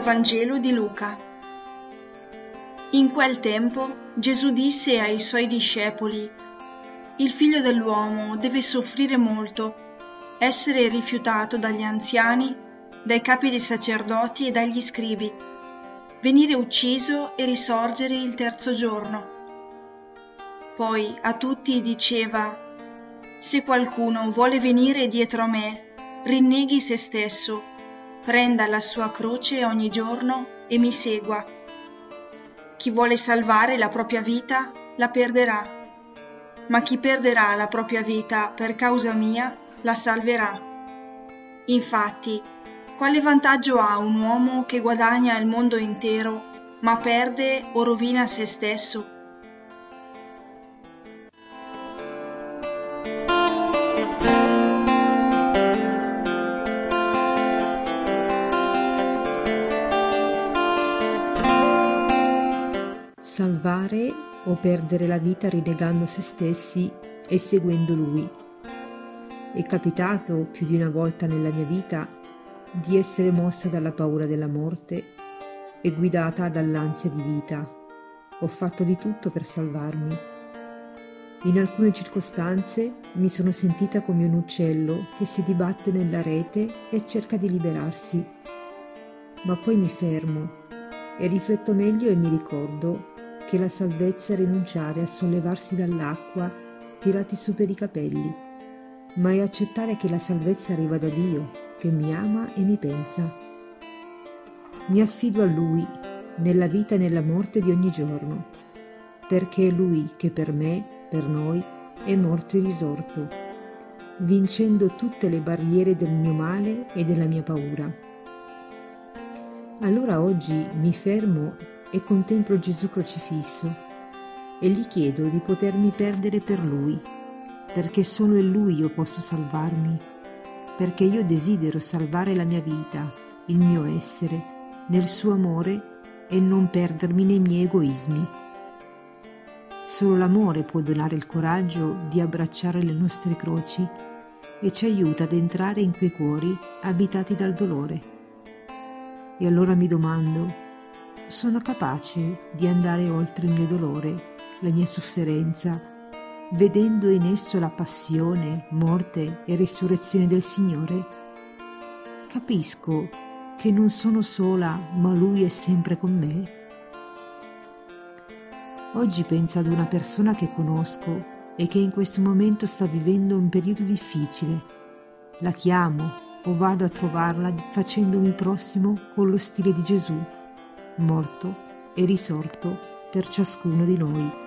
Dal Vangelo di Luca. In quel tempo Gesù disse ai suoi discepoli: «Il figlio dell'uomo deve soffrire molto, essere rifiutato dagli anziani, dai capi dei sacerdoti e dagli scribi, venire ucciso e risorgere il terzo giorno». Poi a tutti diceva: «Se qualcuno vuole venire dietro a me, rinneghi se stesso, prenda la sua croce ogni giorno e mi segua. Chi vuole salvare la propria vita la perderà, ma chi perderà la propria vita per causa mia la salverà. Infatti, quale vantaggio ha un uomo che guadagna il mondo intero, ma perde o rovina se stesso?» Salvare o perdere la vita rinnegando se stessi e seguendo Lui. È capitato più di una volta nella mia vita di essere mossa dalla paura della morte e guidata dall'ansia di vita. Ho fatto di tutto per salvarmi. In alcune circostanze mi sono sentita come un uccello che si dibatte nella rete e cerca di liberarsi. Ma poi mi fermo e rifletto meglio e mi ricordo che la salvezza è rinunciare a sollevarsi dall'acqua tirati su per i capelli, ma è accettare che la salvezza arriva da Dio, che mi ama e mi pensa. Mi affido a Lui nella vita e nella morte di ogni giorno, perché è Lui che per me, per noi, è morto e risorto, vincendo tutte le barriere del mio male e della mia paura. Allora oggi mi fermo e contemplo Gesù crocifisso e gli chiedo di potermi perdere per Lui, perché solo in Lui io posso salvarmi, perché io desidero salvare la mia vita, il mio essere, nel suo amore e non perdermi nei miei egoismi. Solo l'amore può donare il coraggio di abbracciare le nostre croci e ci aiuta ad entrare in quei cuori abitati dal dolore. E allora mi domando: sono capace di andare oltre il mio dolore, la mia sofferenza, vedendo in esso la passione, morte e resurrezione del Signore? Capisco che non sono sola, ma Lui è sempre con me. Oggi penso ad una persona che conosco e che in questo momento sta vivendo un periodo difficile. La chiamo o vado a trovarla facendomi prossimo con lo stile di Gesù, morto e risorto per ciascuno di noi.